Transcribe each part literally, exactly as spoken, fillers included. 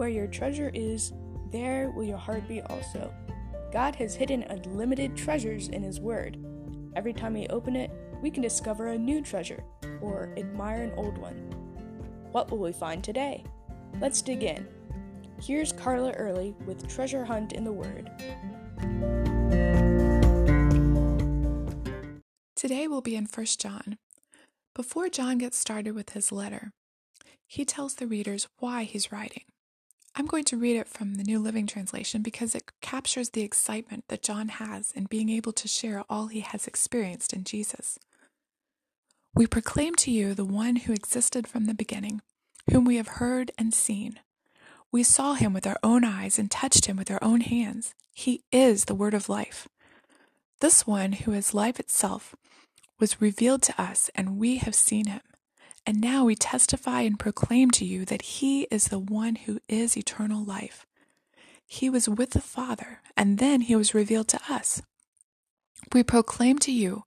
Where your treasure is, there will your heart be also. God has hidden unlimited treasures in His Word. Every time we open it, we can discover a new treasure or admire an old one. What will we find today? Let's dig in. Here's Carla Early with Treasure Hunt in the Word. Today we'll be in First John. Before John gets started with his letter, he tells the readers why he's writing. I'm going to read it from the New Living Translation because it captures the excitement that John has in being able to share all he has experienced in Jesus. We proclaim to you the one who existed from the beginning, whom we have heard and seen. We saw him with our own eyes and touched him with our own hands. He is the word of life. This one who is life itself was revealed to us, and we have seen him. And now we testify and proclaim to you that he is the one who is eternal life. He was with the Father, and then he was revealed to us. We proclaim to you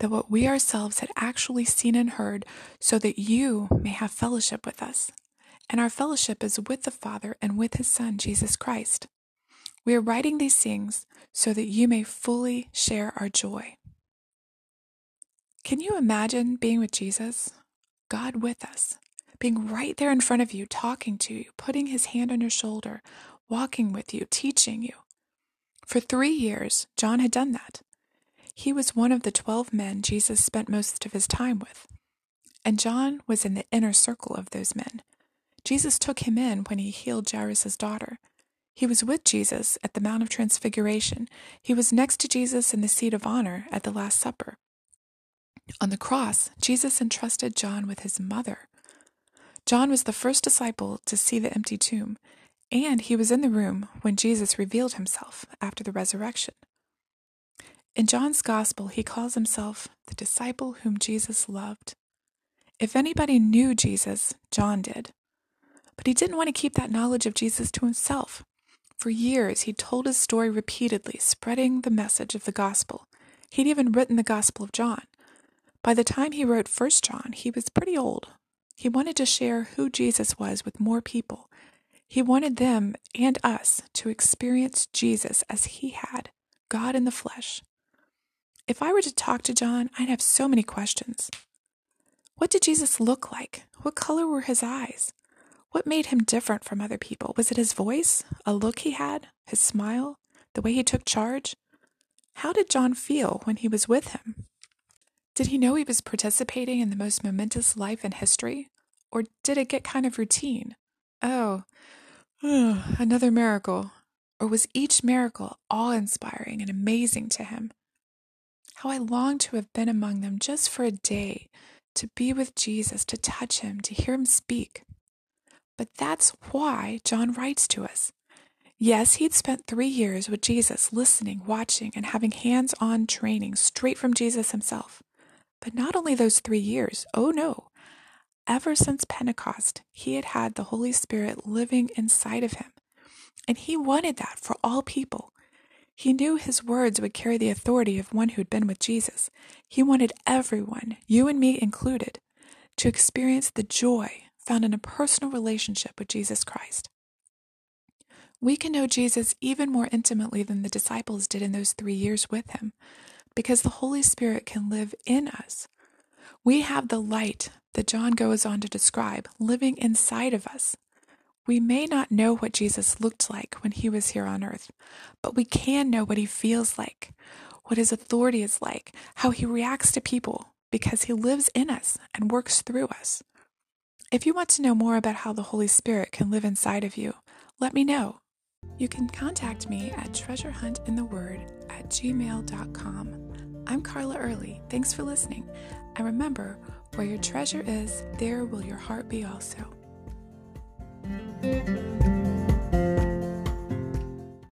that what we ourselves had actually seen and heard, so that you may have fellowship with us. And our fellowship is with the Father and with his Son, Jesus Christ. We are writing these things so that you may fully share our joy. Can you imagine being with Jesus? God with us, being right there in front of you, talking to you, putting his hand on your shoulder, walking with you, teaching you. For three years, John had done that. He was one of the twelve men Jesus spent most of his time with, and John was in the inner circle of those men. Jesus took him in when he healed Jairus' daughter. He was with Jesus at the Mount of Transfiguration. He was next to Jesus in the seat of honor at the Last Supper. On the cross, Jesus entrusted John with his mother. John was the first disciple to see the empty tomb, and he was in the room when Jesus revealed himself after the resurrection. In John's gospel, he calls himself the disciple whom Jesus loved. If anybody knew Jesus, John did. But he didn't want to keep that knowledge of Jesus to himself. For years, he told his story repeatedly, spreading the message of the gospel. He'd even written the Gospel of John. By the time he wrote First John, he was pretty old. He wanted to share who Jesus was with more people. He wanted them and us to experience Jesus as he had, God in the flesh. If I were to talk to John, I'd have so many questions. What did Jesus look like? What color were his eyes? What made him different from other people? Was it his voice, a look he had, his smile, the way he took charge? How did John feel when he was with him? Did he know he was participating in the most momentous life in history? Or did it get kind of routine? Oh, oh another miracle. Or was each miracle awe-inspiring and amazing to him? How I longed to have been among them just for a day, to be with Jesus, to touch him, to hear him speak. But that's why John writes to us. Yes, he'd spent three years with Jesus, listening, watching, and having hands-on training straight from Jesus himself. But not only those three years, oh no, ever since Pentecost, he had had the Holy Spirit living inside of him, and he wanted that for all people. He knew his words would carry the authority of one who'd been with Jesus. He wanted everyone, you and me included, to experience the joy found in a personal relationship with Jesus Christ. We can know Jesus even more intimately than the disciples did in those three years with him, because the Holy Spirit can live in us. We have the light that John goes on to describe living inside of us. We may not know what Jesus looked like when he was here on earth, but we can know what he feels like, what his authority is like, how he reacts to people, because he lives in us and works through us. If you want to know more about how the Holy Spirit can live inside of you, let me know. You can contact me at treasure hunt in the word at gmail dot com. I'm Carla Early. Thanks for listening. And remember, where your treasure is, there will your heart be also.